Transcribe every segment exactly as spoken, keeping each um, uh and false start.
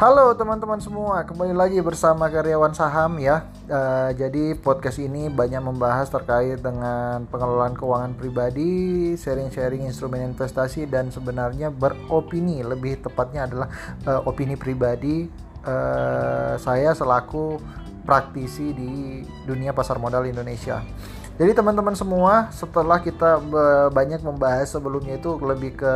Halo teman-teman semua, kembali lagi bersama karyawan saham ya. Uh, jadi podcast ini banyak membahas terkait dengan pengelolaan keuangan pribadi, sharing-sharing instrumen investasi, dan sebenarnya beropini, lebih tepatnya adalah uh, opini pribadi uh, saya selaku praktisi di dunia pasar modal Indonesia. Jadi teman-teman semua, setelah kita banyak membahas sebelumnya itu lebih ke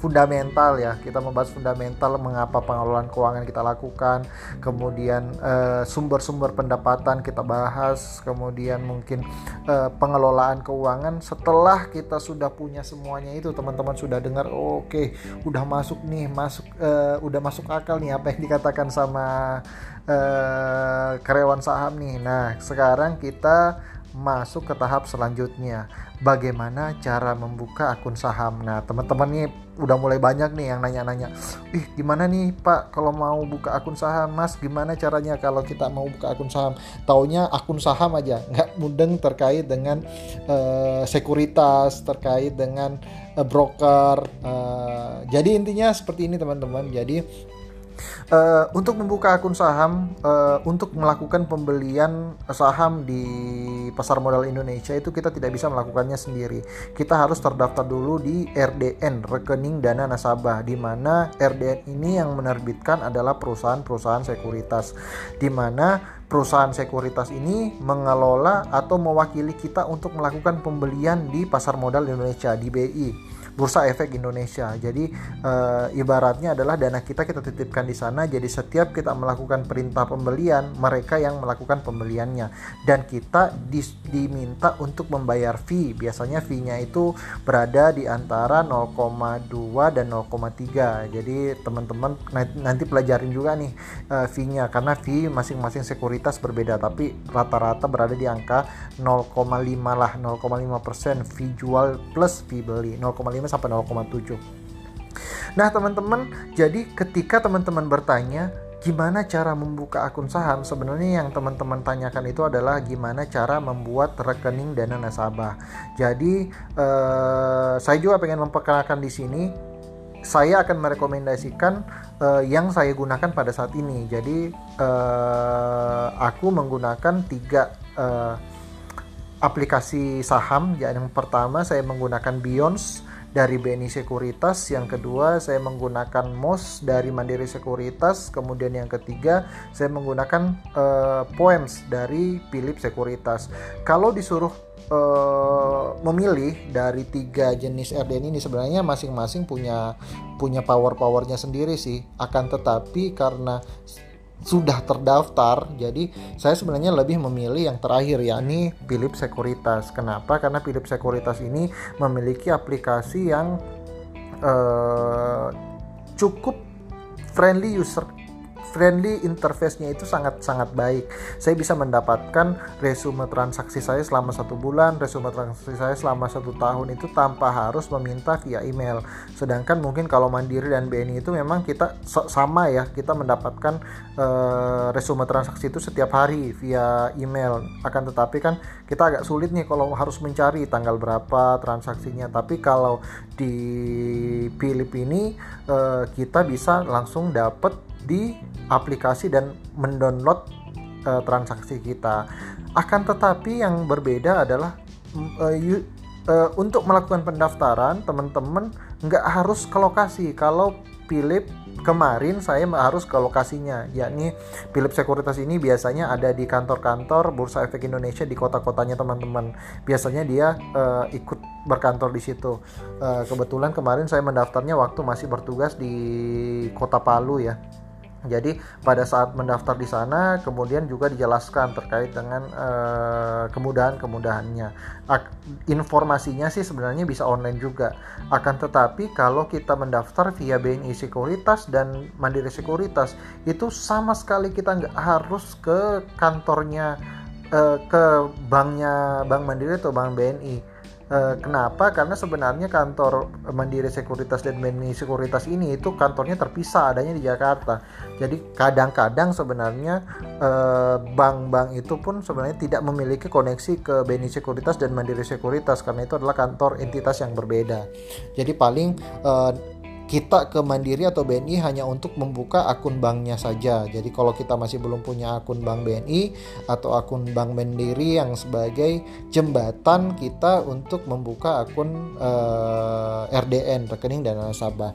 fundamental ya. Kita membahas fundamental mengapa pengelolaan keuangan kita lakukan, kemudian eh, sumber-sumber pendapatan kita bahas, kemudian mungkin eh, pengelolaan keuangan. Setelah kita sudah punya semuanya itu, teman-teman sudah dengar, oh, oke, okay, udah masuk nih, masuk, eh, udah masuk akal nih apa yang dikatakan sama eh, karyawan saham nih. Nah, sekarang kita masuk ke tahap selanjutnya, bagaimana cara membuka akun saham. Nah teman-teman nih udah mulai banyak nih yang nanya-nanya, ih gimana nih Pak kalau mau buka akun saham, Mas gimana caranya kalau kita mau buka akun saham, taunya akun saham aja, nggak mudeng terkait dengan uh, sekuritas, terkait dengan uh, broker. Uh, jadi intinya seperti ini teman-teman. Jadi Uh, untuk membuka akun saham, uh, untuk melakukan pembelian saham di pasar modal Indonesia itu kita tidak bisa melakukannya sendiri. Kita harus terdaftar dulu di R D N, Rekening Dana Nasabah, di mana R D N ini yang menerbitkan adalah perusahaan-perusahaan sekuritas, di mana perusahaan sekuritas ini mengelola atau mewakili kita untuk melakukan pembelian di pasar modal Indonesia, di B I, Bursa Efek Indonesia. Jadi e, ibaratnya adalah dana kita kita titipkan di sana. Jadi setiap kita melakukan perintah pembelian, mereka yang melakukan pembeliannya, dan kita di, diminta untuk membayar fee. Biasanya fee-nya itu berada di antara nol koma dua dan nol koma tiga. Jadi teman-teman nanti pelajarin juga nih e, fee-nya, karena fee masing-masing sekuritas berbeda, tapi rata-rata berada di angka nol koma lima lah nol koma lima persen fee jual plus fee beli, nol koma lima sampai nol koma tujuh. Nah teman-teman, jadi ketika teman-teman bertanya gimana cara membuka akun saham, sebenarnya yang teman-teman tanyakan itu adalah gimana cara membuat rekening dana nasabah. Jadi eh, saya juga pengen memperkenalkan di sini, saya akan merekomendasikan uh, yang saya gunakan pada saat ini. Jadi uh, aku menggunakan tiga uh, aplikasi saham. Yang pertama saya menggunakan Bions dari B N I Sekuritas, yang kedua saya menggunakan M O S dari Mandiri Sekuritas, kemudian yang ketiga saya menggunakan uh, Poems dari Philip Sekuritas. Kalau disuruh Uh, memilih dari tiga jenis R D N ini, sebenarnya masing-masing punya punya power-powernya sendiri sih. Akan tetapi karena sudah terdaftar, jadi saya sebenarnya lebih memilih yang terakhir, yakni Philip Sekuritas. Kenapa? Karena Philip Sekuritas ini memiliki aplikasi yang uh, cukup friendly user, friendly interface-nya itu sangat-sangat baik. Saya bisa mendapatkan resume transaksi saya selama satu bulan, resume transaksi saya selama satu tahun itu tanpa harus meminta via email. Sedangkan mungkin kalau Mandiri dan B N I itu memang kita sama ya, kita mendapatkan uh, resume transaksi itu setiap hari via email. Akan tetapi kan kita agak sulit nih kalau harus mencari tanggal berapa transaksinya. Tapi kalau di Philip ini uh, kita bisa langsung dapat di aplikasi dan mendownload uh, transaksi kita. Akan tetapi yang berbeda adalah uh, you, uh, untuk melakukan pendaftaran teman-teman nggak harus ke lokasi. Kalau Philip kemarin saya harus ke lokasinya, yakni Philip Sekuritas ini biasanya ada di kantor-kantor Bursa Efek Indonesia di kota-kotanya teman-teman. Biasanya dia uh, ikut berkantor di situ. Uh, kebetulan kemarin saya mendaftarnya waktu masih bertugas di kota Palu ya. Jadi pada saat mendaftar di sana, kemudian juga dijelaskan terkait dengan uh, kemudahan-kemudahannya. Ak- informasinya sih sebenarnya bisa online juga. Akan tetapi kalau kita mendaftar via B N I Sekuritas dan Mandiri Sekuritas, itu sama sekali kita nggak harus ke kantornya, uh, ke banknya, Bank Mandiri atau Bank B N I. Kenapa? Karena sebenarnya kantor Mandiri Sekuritas dan B N I Sekuritas ini itu kantornya terpisah, adanya di Jakarta. Jadi kadang-kadang sebenarnya eh, bank-bank itu pun sebenarnya tidak memiliki koneksi ke B N I Sekuritas dan Mandiri Sekuritas, karena itu adalah kantor entitas yang berbeda. Jadi paling eh, kita ke Mandiri atau B N I hanya untuk membuka akun banknya saja. Jadi kalau kita masih belum punya akun bank B N I atau akun bank Mandiri yang sebagai jembatan kita untuk membuka akun eh, R D N, rekening dana nasabah.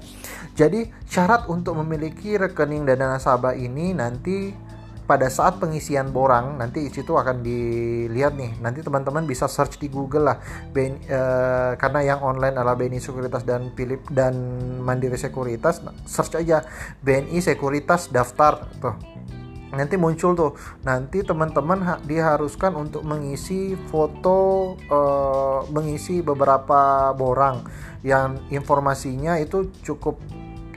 Jadi syarat untuk memiliki rekening dana nasabah ini nanti pada saat pengisian borang, nanti itu akan dilihat nih. Nanti teman-teman bisa search di Google lah. B N I, eh, karena yang online adalah B N I Sekuritas dan Philip dan Mandiri Sekuritas. Search aja B N I Sekuritas daftar tuh. Nanti muncul tuh. Nanti teman-teman ha- diharuskan untuk mengisi foto, eh, mengisi beberapa borang yang informasinya itu cukup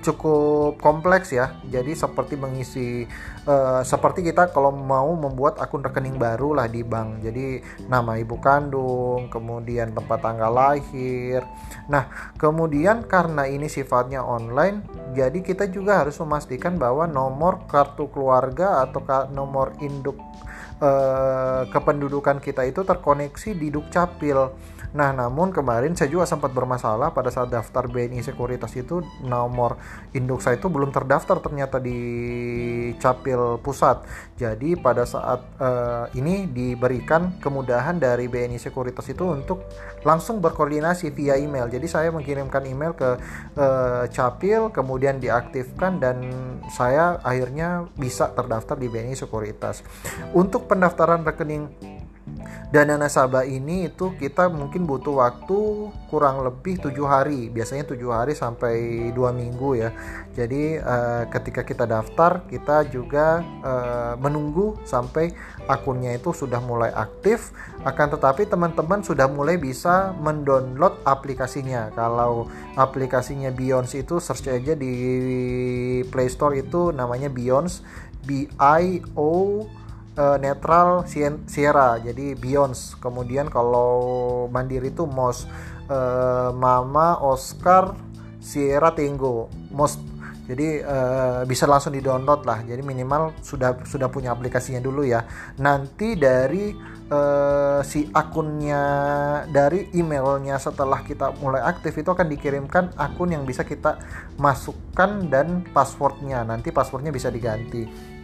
cukup kompleks ya. Jadi seperti mengisi uh, seperti kita kalau mau membuat akun rekening baru lah di bank. Jadi nama ibu kandung, kemudian tempat tanggal lahir. Nah, kemudian karena ini sifatnya online, jadi kita juga harus memastikan bahwa nomor kartu keluarga atau nomor induk uh, kependudukan kita itu terkoneksi di Dukcapil. Nah, namun kemarin saya juga sempat bermasalah pada saat daftar B N I Sekuritas itu nomor induk saya itu belum terdaftar ternyata di Capil Pusat. Jadi pada saat uh, ini diberikan kemudahan dari B N I Sekuritas itu untuk langsung berkoordinasi via email. Jadi saya mengirimkan email ke uh, Capil, kemudian diaktifkan dan saya akhirnya bisa terdaftar di B N I Sekuritas. Untuk pendaftaran rekening dana nasabah ini itu kita mungkin butuh waktu kurang lebih tujuh hari, biasanya tujuh hari sampai dua minggu ya. Jadi eh, ketika kita daftar, kita juga eh, menunggu sampai akunnya itu sudah mulai aktif. Akan tetapi teman-teman sudah mulai bisa mendownload aplikasinya. Kalau aplikasinya Bions itu search aja di Play Store, itu namanya Bions, B I O Uh, netral Sierra, jadi Bions. Kemudian kalau Mandiri itu M O S, uh, Mama Oscar Sierra Tango, M O S. Jadi uh, bisa langsung di-download lah. Jadi minimal sudah sudah punya aplikasinya dulu ya. Nanti dari uh, si akunnya, dari emailnya setelah kita mulai aktif itu akan dikirimkan akun yang bisa kita masukkan dan passwordnya. Nanti passwordnya bisa diganti.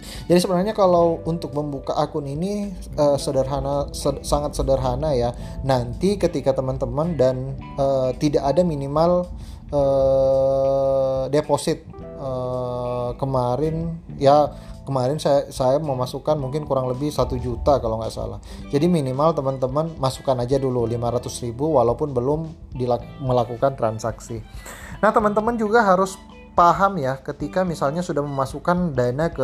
Jadi sebenarnya kalau untuk membuka akun ini uh, sederhana, sed, sangat sederhana ya. Nanti ketika teman-teman dan uh, tidak ada minimal uh, deposit uh, kemarin ya. Kemarin saya, saya memasukkan mungkin kurang lebih satu juta kalau nggak salah. Jadi minimal teman-teman masukkan aja dulu lima ratus ribu walaupun belum dilak- melakukan transaksi. Nah, teman-teman juga harus paham ya ketika misalnya sudah memasukkan dana ke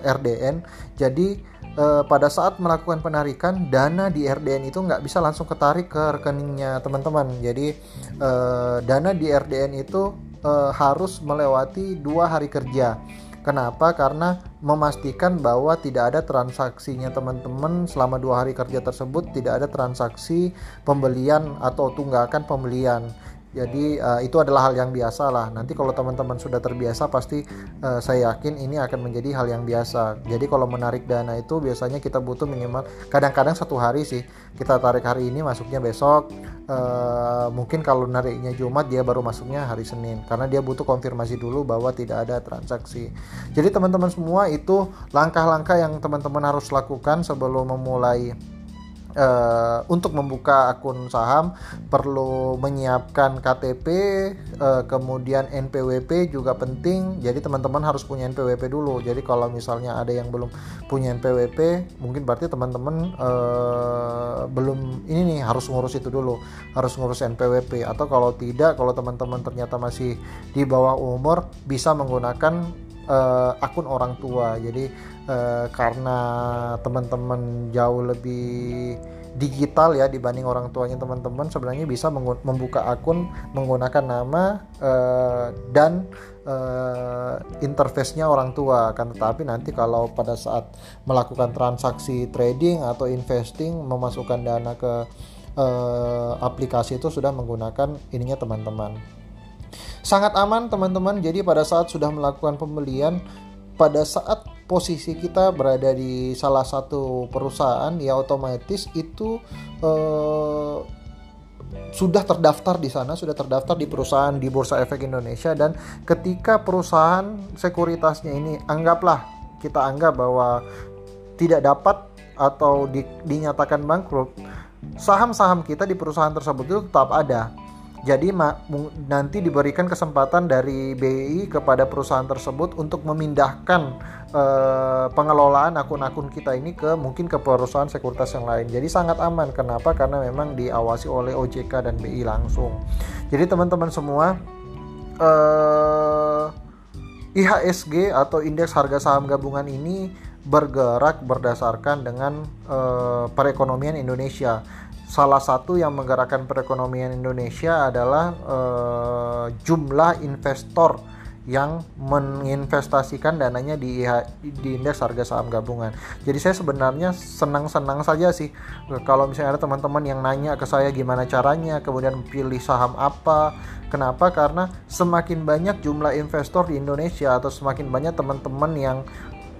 R D N. Jadi eh, pada saat melakukan penarikan dana di R D N itu nggak bisa langsung ketarik ke rekeningnya teman-teman. Jadi eh, dana di R D N itu eh, harus melewati dua hari kerja. Kenapa? Karena memastikan bahwa tidak ada transaksinya teman-teman selama dua hari kerja tersebut, tidak ada transaksi pembelian atau tunggakan pembelian. Jadi uh, itu adalah hal yang biasa lah. Nanti kalau teman-teman sudah terbiasa pasti uh, saya yakin ini akan menjadi hal yang biasa. Jadi kalau menarik dana itu biasanya kita butuh minimal kadang-kadang satu hari sih. Kita tarik hari ini masuknya besok. Uh, mungkin kalau nariknya Jumat dia baru masuknya hari Senin. Karena dia butuh konfirmasi dulu bahwa tidak ada transaksi. Jadi teman-teman semua itu langkah-langkah yang teman-teman harus lakukan sebelum memulai. Uh, untuk membuka akun saham perlu menyiapkan K T P, uh, kemudian N P W P juga penting. Jadi teman-teman harus punya N P W P dulu. Jadi kalau misalnya ada yang belum punya N P W P, mungkin berarti teman-teman uh, belum ini nih, harus ngurus itu dulu, harus ngurus N P W P. Atau kalau tidak, kalau teman-teman ternyata masih di bawah umur, bisa menggunakan uh, akun orang tua. Jadi Uh, karena teman-teman jauh lebih digital ya dibanding orang tuanya teman-teman, sebenarnya bisa menggu- membuka akun menggunakan nama uh, dan uh, interface-nya orang tua. Akan tetapi nanti kalau pada saat melakukan transaksi trading atau investing, memasukkan dana ke uh, aplikasi itu sudah menggunakan ininya teman-teman. Sangat aman teman-teman. Jadi pada saat sudah melakukan pembelian, pada saat posisi kita berada di salah satu perusahaan ya, otomatis itu eh, sudah terdaftar di sana, sudah terdaftar di perusahaan di Bursa Efek Indonesia, dan ketika perusahaan sekuritasnya ini anggaplah, kita anggap bahwa tidak dapat atau di, dinyatakan bangkrut, saham-saham kita di perusahaan tersebut itu tetap ada. Jadi nanti diberikan kesempatan dari B I kepada perusahaan tersebut untuk memindahkan eh, pengelolaan akun-akun kita ini ke mungkin ke perusahaan sekuritas yang lain. Jadi sangat aman. Kenapa? Karena memang diawasi oleh O J K dan B I langsung. Jadi teman-teman semua, eh, I H S G atau Indeks Harga Saham Gabungan ini bergerak berdasarkan dengan eh, perekonomian Indonesia. Salah satu yang menggerakkan perekonomian Indonesia adalah eh, jumlah investor yang menginvestasikan dananya di, di Indeks Harga Saham Gabungan. Jadi saya sebenarnya senang-senang saja sih kalau misalnya ada teman-teman yang nanya ke saya gimana caranya, kemudian pilih saham apa. Kenapa? Karena semakin banyak jumlah investor di Indonesia atau semakin banyak teman-teman yang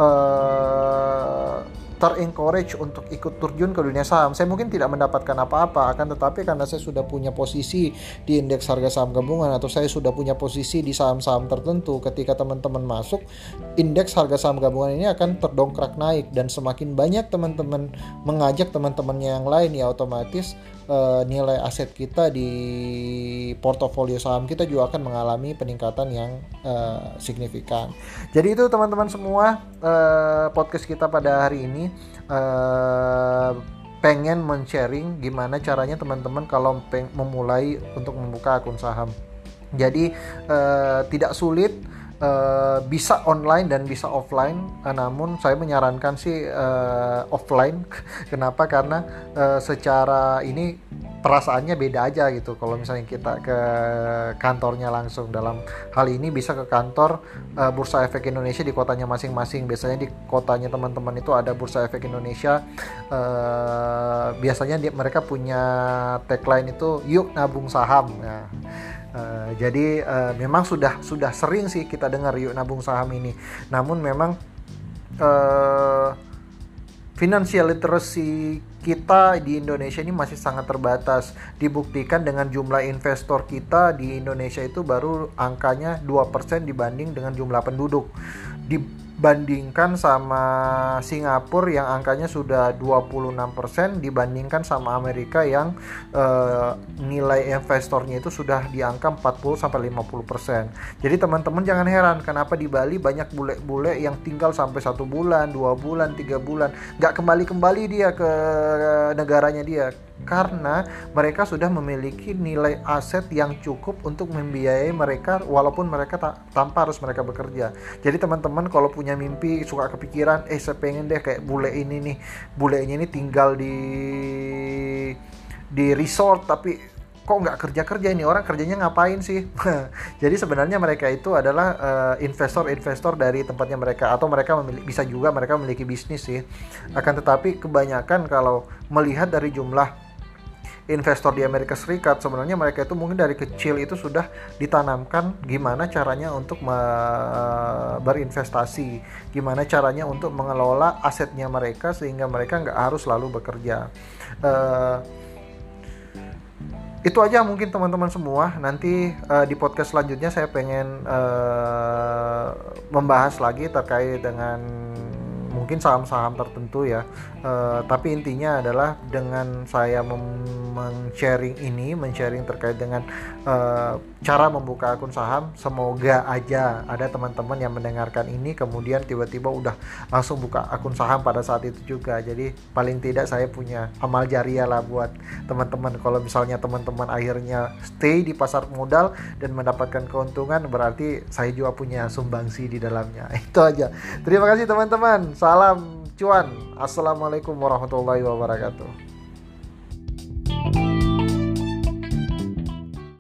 eh, ter-encourage untuk ikut terjun ke dunia saham. Saya mungkin tidak mendapatkan apa-apa, akan tetapi karena saya sudah punya posisi di Indeks Harga Saham Gabungan atau saya sudah punya posisi di saham-saham tertentu, ketika teman-teman masuk, Indeks Harga Saham Gabungan ini akan terdongkrak naik, dan semakin banyak teman-teman mengajak teman-temannya yang lain, ya otomatis eh, nilai aset kita di portofolio saham kita juga akan mengalami peningkatan yang eh, signifikan. Jadi itu teman-teman semua, eh, podcast kita pada hari ini Uh, pengen men-sharing gimana caranya teman-teman kalau peng- memulai untuk membuka akun saham. Jadi uh, tidak sulit, uh, bisa online dan bisa offline. Uh, namun saya menyarankan sih uh, offline. Kenapa? Karena uh, secara ini perasaannya beda aja gitu. Kalau misalnya kita ke kantornya langsung, dalam hal ini bisa ke kantor uh, Bursa Efek Indonesia di kotanya masing-masing. Biasanya di kotanya teman-teman itu ada Bursa Efek Indonesia. Uh, biasanya dia, mereka punya tagline itu "Yuk nabung saham". Nah, uh, jadi uh, memang sudah sudah sering sih kita dengar "Yuk nabung saham" ini. Namun memang uh, financial literacy kita di Indonesia ini masih sangat terbatas. Dibuktikan dengan jumlah investor kita di Indonesia itu baru angkanya dua persen dibanding dengan jumlah penduduk. Dibandingkan sama Singapura yang angkanya sudah dua puluh enam persen, dibandingkan sama Amerika yang eh, nilai investornya itu sudah di angka empat puluh sampai lima puluh persen. Jadi teman-teman jangan heran kenapa di Bali banyak bule-bule yang tinggal sampai satu bulan, dua bulan, tiga bulan, nggak kembali-kembali dia ke negaranya dia, karena mereka sudah memiliki nilai aset yang cukup untuk membiayai mereka walaupun mereka ta- tanpa harus mereka bekerja. Jadi teman-teman kalau punya mimpi, suka kepikiran, eh saya pengen deh kayak bule ini nih, bule ini tinggal di di resort tapi kok nggak kerja-kerja, ini orang kerjanya ngapain sih? Jadi sebenarnya mereka itu adalah uh, investor-investor dari tempatnya mereka, atau mereka memiliki, bisa juga mereka memiliki bisnis sih. Akan tetapi kebanyakan kalau melihat dari jumlah investor di Amerika Serikat, sebenarnya mereka itu mungkin dari kecil itu sudah ditanamkan gimana caranya untuk me- berinvestasi, gimana caranya untuk mengelola asetnya mereka sehingga mereka nggak harus selalu bekerja. Uh, Itu aja mungkin teman-teman semua. Nanti uh, di podcast selanjutnya saya pengen uh, membahas lagi terkait dengan mungkin saham-saham tertentu ya. Uh, tapi intinya adalah dengan saya mem- men-sharing ini, men-sharing terkait dengan uh, cara membuka akun saham. Semoga aja ada teman-teman yang mendengarkan ini kemudian tiba-tiba udah langsung buka akun saham pada saat itu juga. Jadi paling tidak saya punya amal jariah lah buat teman-teman. Kalau misalnya teman-teman akhirnya stay di pasar modal dan mendapatkan keuntungan, berarti saya juga punya sumbangsi di dalamnya. Itu aja. Terima kasih teman-teman. Salam cuan. Assalamualaikum warahmatullahi wabarakatuh.